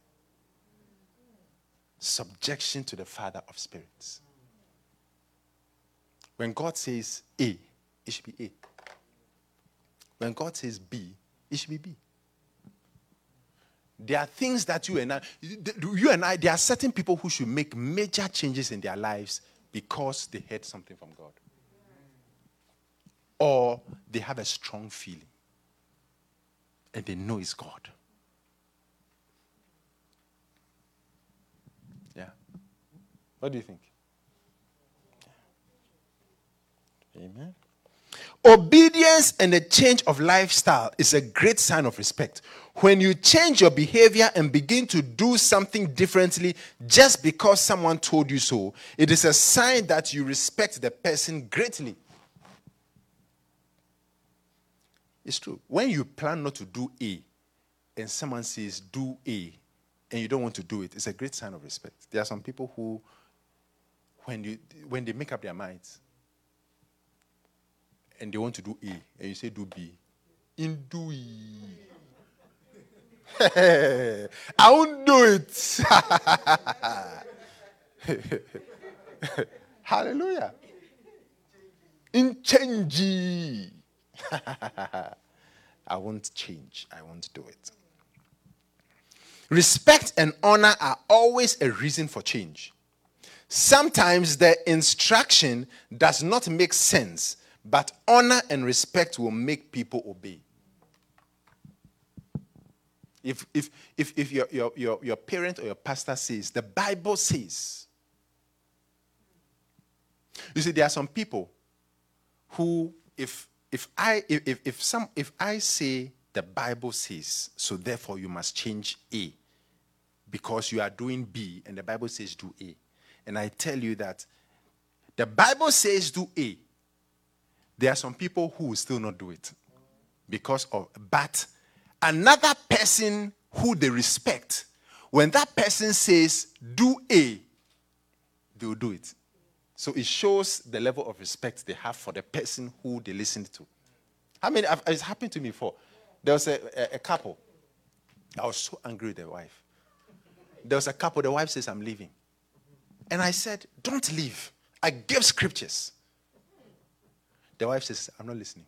Subjection to the Father of spirits. When God says A, it should be A. When God says B, it should be B. There are things that you and I, you and I, there are certain people who should make major changes in their lives because they heard something from God. Or they have a strong feeling. And they know it's God. Yeah. What do you think? Amen. Obedience and the change of lifestyle is a great sign of respect. When you change your behavior and begin to do something differently just because someone told you so, it is a sign that you respect the person greatly. It's true. When you plan not to do A and someone says do A and you don't want to do it, it's a great sign of respect. There are some people who, when you when they make up their minds, and they want to do A, and you say do B. In do E. I won't do it. Hallelujah. In change. I won't change. I won't do it. Respect and honor are always a reason for change. Sometimes the instruction does not make sense, but honor and respect will make people obey. If if if if your your your, your parent or your pastor says, the Bible says. You see, there are some people who, if if I if if some if I say the Bible says, so therefore you must change A, because you are doing B, and the Bible says do A. And I tell you that the Bible says do A. There are some people who will still not do it because of but another person who they respect, when that person says, do A, they will do it. So it shows the level of respect they have for the person who they listened to. I mean, it's happened to me before. There was a, a, a couple. I was so angry with the wife. There was a couple. The wife says, I'm leaving. And I said, don't leave. I gave scriptures. The wife says, I'm not listening.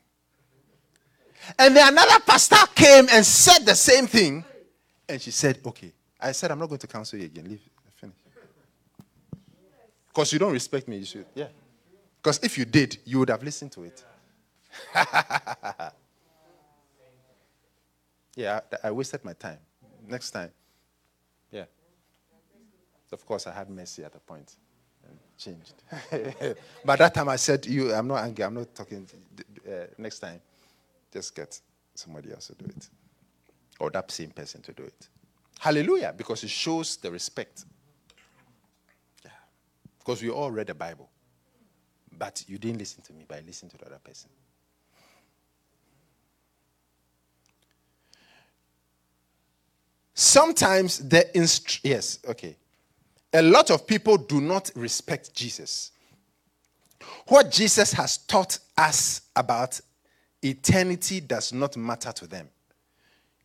And then another pastor came and said the same thing. And she said, okay. I said, I'm not going to counsel you again. Leave. Finish. Because you don't respect me. You should. Yeah. Because if you did, you would have listened to it. yeah, I, I wasted my time. Next time. Yeah. Of course, I had mercy at the point. And changed. But that time I said, "You, I'm not angry. I'm not talking. Uh, next time. Just get somebody else to do it. Or that same person to do it." Hallelujah. Because it shows the respect. Yeah. Because we all read the Bible. But you didn't listen to me, but I listened to the other person. Sometimes the instru- yes, okay. A lot of people do not respect Jesus. What Jesus has taught us about eternity does not matter to them.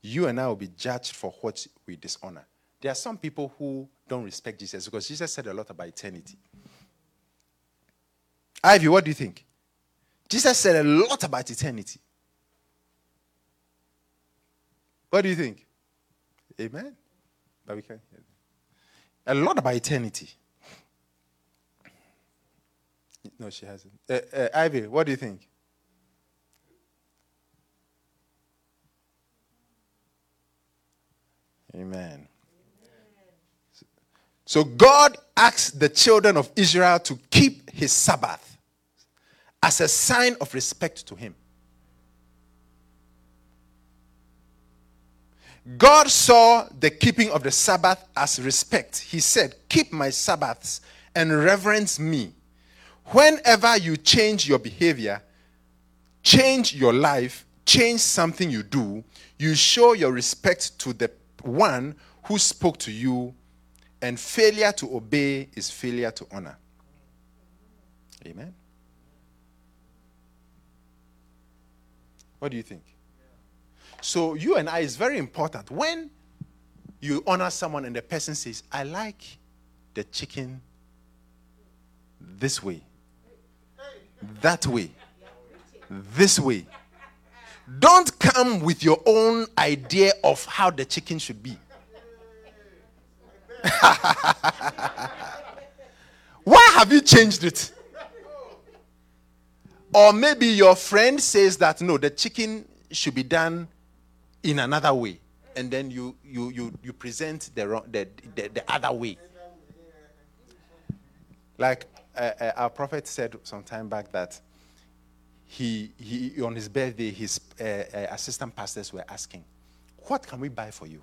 You and I will be judged for what we dishonor. There are some people who don't respect Jesus because Jesus said a lot about eternity. Ivy, what do you think? Jesus said a lot about eternity. What do you think? Amen? But we can hear a lot about eternity. No, she hasn't. Uh, uh, Ivy, what do you think? Amen. So God asked the children of Israel to keep his Sabbath as a sign of respect to him. God saw the keeping of the Sabbath as respect. He said, keep my Sabbaths and reverence me. Whenever you change your behavior, change your life, change something you do, you show your respect to the one who spoke to you, and failure to obey is failure to honor. Amen. What do you think? So you and I, it's very important. When you honor someone and the person says, I like the chicken this way, that way, this way. Don't come with your own idea of how the chicken should be. Why have you changed it? Or maybe your friend says that, no, the chicken should be done in another way. And then you you you, you present the, wrong, the, the, the other way. Like uh, uh, our prophet said some time back that He, he on his birthday, his uh, uh, assistant pastors were asking, what can we buy for you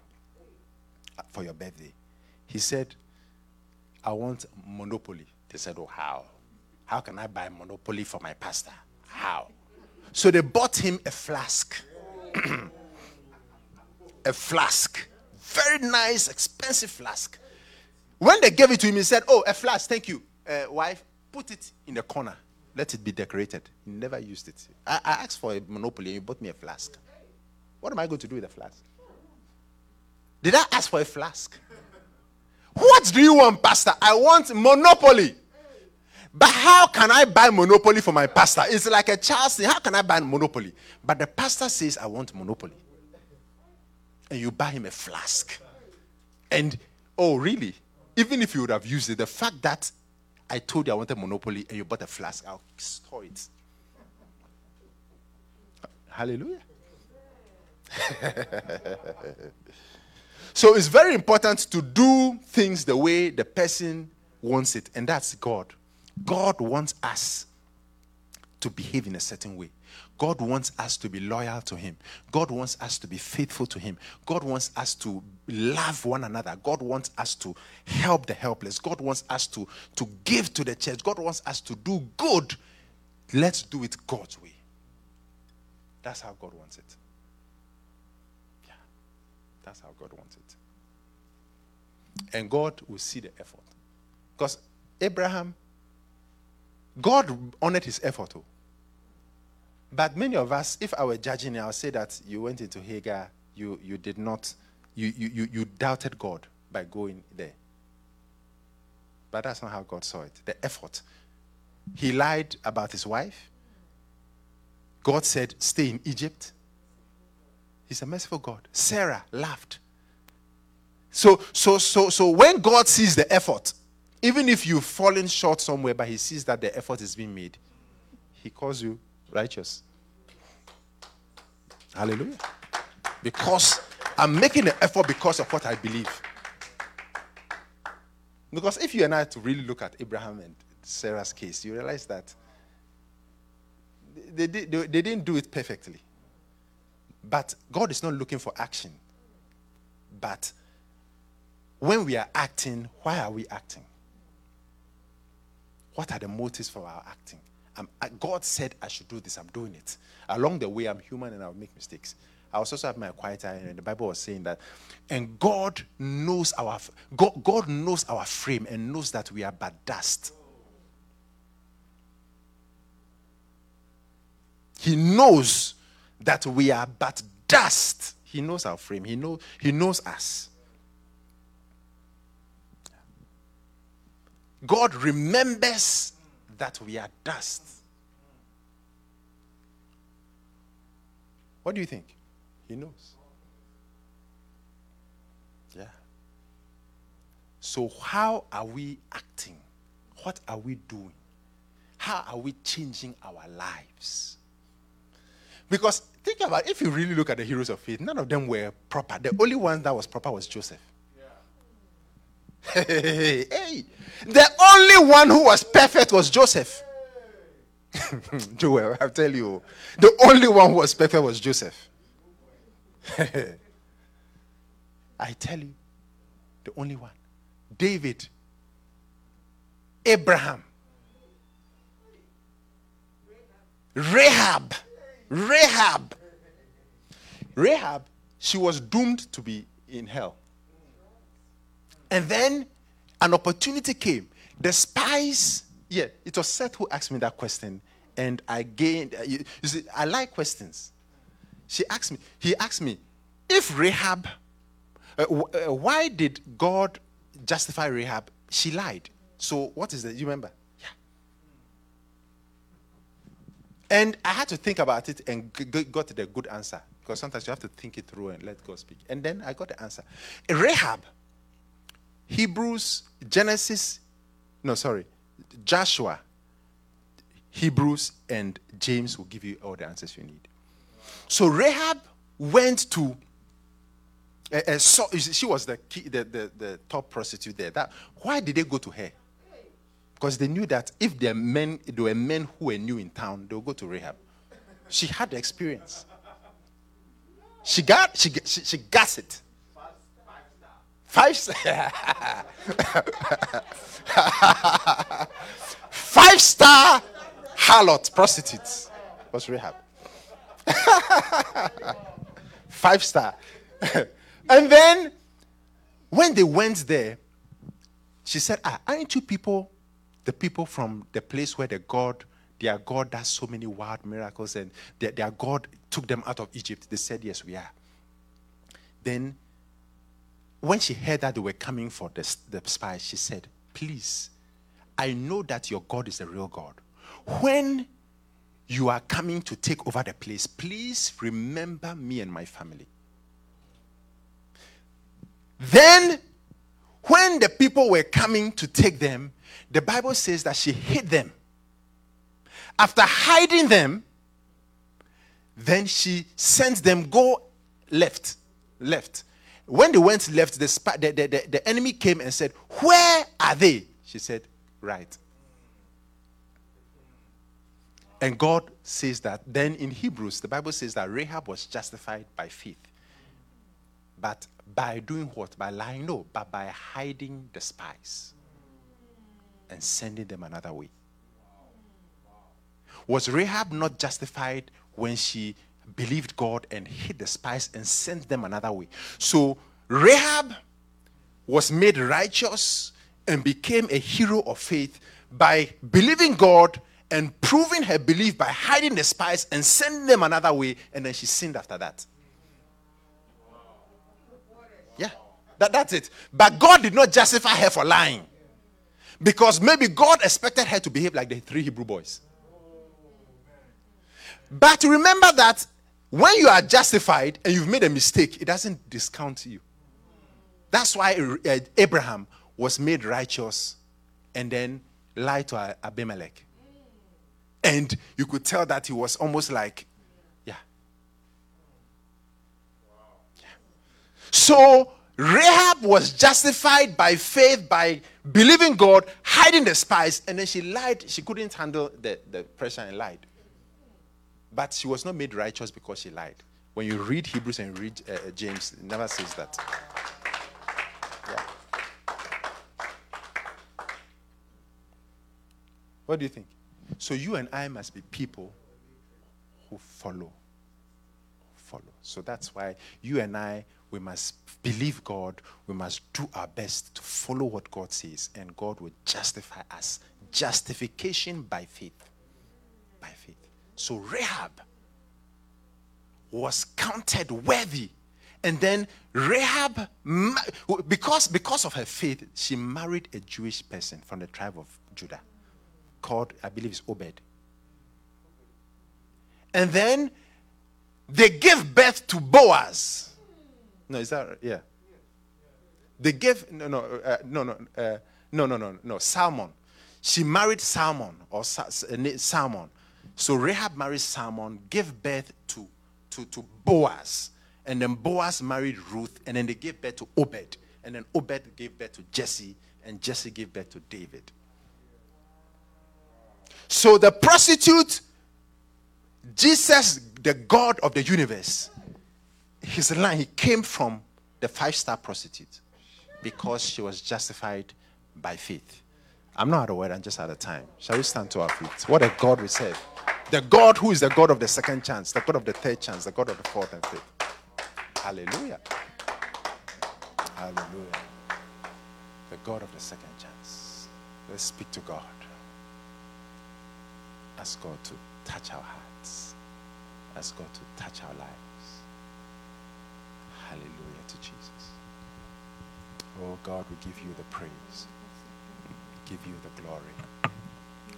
for your birthday? He said, I want Monopoly. They said, oh, how? How can I buy Monopoly for my pastor? How? So they bought him a flask. A flask. Very nice, expensive flask. When they gave it to him, he said, oh, a flask, thank you. Uh, wife, put it in the corner. Let it be decorated. He never used it. I, I asked for a Monopoly and you bought me a flask. What am I going to do with a flask? Did I ask for a flask? What do you want, pastor? I want Monopoly. But how can I buy Monopoly for my pastor? It's like a child's thing. How can I buy Monopoly? But the pastor says, I want Monopoly. And you buy him a flask. And, oh, really? Even if you would have used it, the fact that I told you I wanted Monopoly and you bought a flask, I'll store it. Hallelujah. So it's very important to do things the way the person wants it, and that's God. God wants us to behave in a certain way. God wants us to be loyal to him. God wants us to be faithful to him. God wants us to love one another. God wants us to help the helpless. God wants us to, to give to the church. God wants us to do good. Let's do it God's way. That's how God wants it. Yeah. That's how God wants it. And God will see the effort. Because Abraham, God honored his effort too. But many of us, if I were judging, I would say that you went into Hagar, you you did not, you you you doubted God by going there. But that's not how God saw it. The effort. He lied about his wife. God said, stay in Egypt. He's a merciful God. Sarah laughed. So so so so when God sees the effort, even if you've fallen short somewhere, but he sees that the effort is being made, he calls you righteous. Hallelujah. Because I'm making an effort because of what I believe. Because if you and I to really look at Abraham and Sarah's case, you realize that they, they, they, they didn't do it perfectly. But God is not looking for action. But when we are acting, why are we acting? What are the motives for our acting? I'm, God said I should do this. I'm doing it. Along the way, I'm human and I'll make mistakes. I also have my quiet eye, and the Bible was saying that. And God knows our God, God knows our frame and knows that we are but dust. He knows that we are but dust. He knows our frame. He knows He knows us. God remembers that we are dust. What do you think? He knows. Yeah. So how are we acting? What are we doing? How are we changing our lives? Because think about it, if you really look at the heroes of faith, none of them were proper. The only one that was proper was Joseph. Hey, hey, the only one who was perfect was Joseph. Joel, I'll tell you, the only one who was perfect was Joseph. I tell you, the only one. David, Abraham, Rahab, Rahab, Rahab. She was doomed to be in hell. And then an opportunity came. The spies, yeah, it was Seth who asked me that question. And I gained, you, you see, I like questions. She asked me, he asked me, if Rahab, uh, w- uh, why did God justify Rahab? She lied. So what is that? You remember? Yeah. And I had to think about it and g- g- got the good answer. Because sometimes you have to think it through and let God speak. And then I got the answer. Rahab. Hebrews, Genesis, no, sorry, Joshua, Hebrews, and James will give you all the answers you need. So Rahab went to, uh, uh, so, she was the, key, the, the the top prostitute there. That, why did they go to her? Because they knew that if there men, there were men who were new in town, they would go to Rahab. She had the experience. She got, she she, she got it. Five, five star harlot prostitutes was Rahab. Five star. And then when they went there, she said, ah, aren't you people the people from the place where the God, their God does so many wild miracles and their, their God took them out of Egypt? They said, yes, we are. Then when she heard that they were coming for the, the spies, she said, please, I know that your God is the real God. When you are coming to take over the place, please remember me and my family. Then, when the people were coming to take them, the Bible says that she hid them. After hiding them, then she sent them, go left. Left. When they went left, the, sp- the, the, the, the enemy came and said, "Where are they?" She said, "Right." And God says that. Then in Hebrews, the Bible says that Rahab was justified by faith. But by doing what? By lying? No. But by hiding the spies and sending them another way. Was Rahab not justified when she believed God and hid the spies and sent them another way? So Rahab was made righteous and became a hero of faith by believing God and proving her belief by hiding the spies and sending them another way, and then she sinned after that. Yeah, that, that's it. But God did not justify her for lying, because maybe God expected her to behave like the three Hebrew boys. But remember that when you are justified and you've made a mistake, it doesn't discount you. That's why Abraham was made righteous and then lied to Abimelech. And you could tell that he was almost like, yeah. yeah. So Rahab was justified by faith, by believing God, hiding the spies, and then she lied. She couldn't handle the, the pressure and lied. But she was not made righteous because she lied. When you read Hebrews and read uh, James, it never says that. Yeah. What do you think? So you and I must be people who follow. Follow. So that's why you and I, we must believe God. We must do our best to follow what God says. And God will justify us. Justification by faith. By faith. So Rahab was counted worthy. And then Rahab, because, because of her faith, she married a Jewish person from the tribe of Judah. Called, I believe it's Obed. And then they gave birth to Boaz. No, is that, yeah. They gave, no, no, uh, no, no, uh, no, no, no, no, Salmon. She married Salmon, or Sa- Salmon. So Rahab married Salmon, gave birth to, to, to Boaz. And then Boaz married Ruth, and then they gave birth to Obed. And then Obed gave birth to Jesse, and Jesse gave birth to David. So the prostitute, Jesus, the God of the universe, his line, he came from the five-star prostitute because she was justified by faith. I'm not out of word, I'm just out of time. Shall we stand to our feet? What a God we serve. The God who is the God of the second chance, the God of the third chance, the God of the fourth and fifth. Hallelujah. Hallelujah. The God of the second chance. Let's speak to God. Ask God to touch our hearts. Ask God to touch our lives. Hallelujah to Jesus. Oh God, we give you the praise. We give you the glory.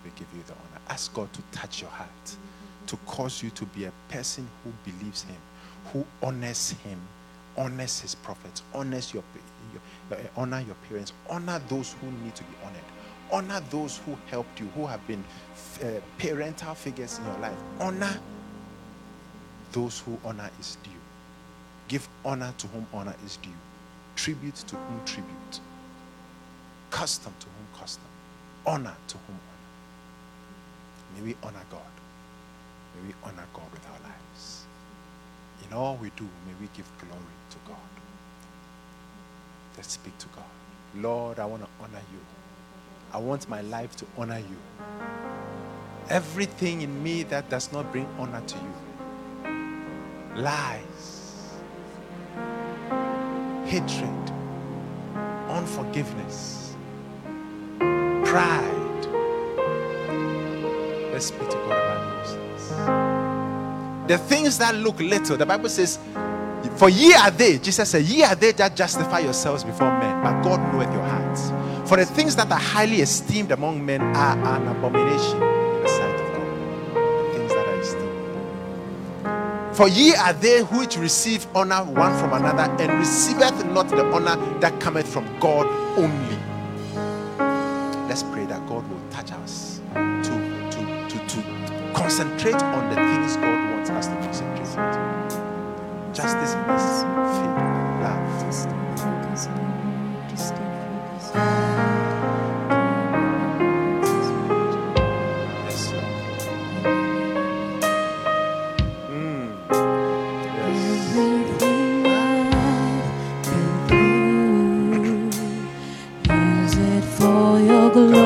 We give you the honor. Ask God to touch your heart, to cause you to be a person who believes him, who honors him, honors his prophets, honors your, your honor your parents, honor those who need to be honored. Honor those who helped you, who have been uh, parental figures in your life. Honor those who honor is due. Give honor to whom honor is due. Tribute to whom tribute. Custom to whom custom. Honor to whom honor. May we honor God. May we honor God with our lives. In all we do, may we give glory to God. Let's speak to God. Lord, I want to honor you. I want my life to honor you. Everything in me that does not bring honor to you. Lies, hatred, unforgiveness, pride. Let's speak to God about those things. The things that look little, the Bible says, for ye are they, Jesus said, ye are they that justify yourselves before men, but God knoweth your hearts. For the things that are highly esteemed among men are an abomination in the sight of God. The things that are esteemed. For ye are they which receive honor one from another, and receiveth not the honor that cometh from God only. Let's pray that God will touch us to, to, to, to concentrate on the things God wants us to concentrate on. Justice, peace, favor, love. Just stay focused. Just stay focused. Yes, Lord. Mm. Yes. Everything I've been through, use it for your glory.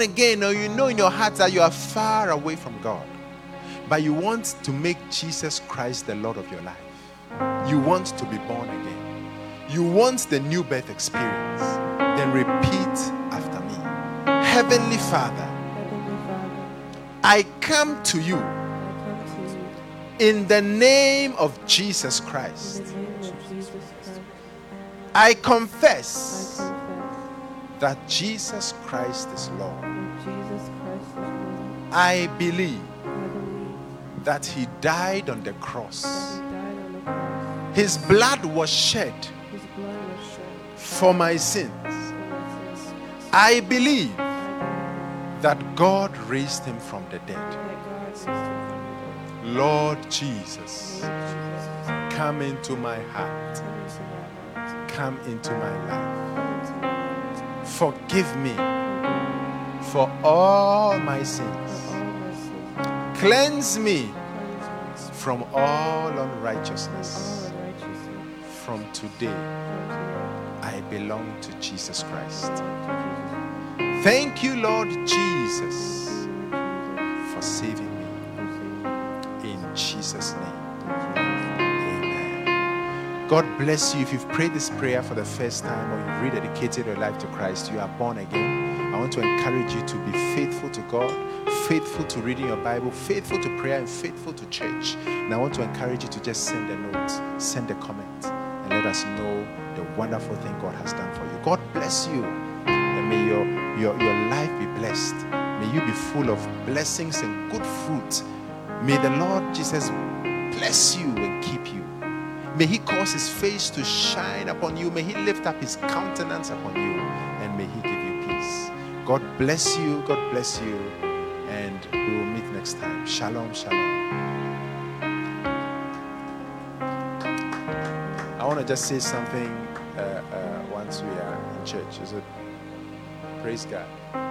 Again, or you know in your heart that you are far away from God, but you want to make Jesus Christ the Lord of your life. You want to be born again. You want the new birth experience. Then repeat after me. Heavenly Father, Heavenly Father, I come to you, I come to you in the name of Jesus Christ. In the name of Jesus Christ. I confess, I confess that Jesus Christ is Lord. Jesus Christ is Lord. I believe, I believe that he died on the cross. Died on the cross. His blood was shed, His blood was shed for my sins. For my sins. I believe, I believe that God raised him from the dead. God raised him from the dead. Lord Jesus, Lord Jesus, come into my heart. Come into my life. Forgive me for all my sins. Cleanse me from all unrighteousness. From today, I belong to Jesus Christ. Thank you, Lord Jesus, for saving me. In Jesus' name. God bless you. If you've prayed this prayer for the first time or you've rededicated your life to Christ, you are born again. I want to encourage you to be faithful to God, faithful to reading your Bible, faithful to prayer, and faithful to church. And I want to encourage you to just send a note, send a comment, and let us know the wonderful thing God has done for you. God bless you. And may your, your, your life be blessed. May you be full of blessings and good fruit. May the Lord Jesus bless you and keep you. May he cause his face to shine upon you. May he lift up his countenance upon you. And may he give you peace. God bless you. God bless you. And we will meet next time. Shalom, shalom. I want to just say something uh, uh, once we are in church. Is it? Praise God.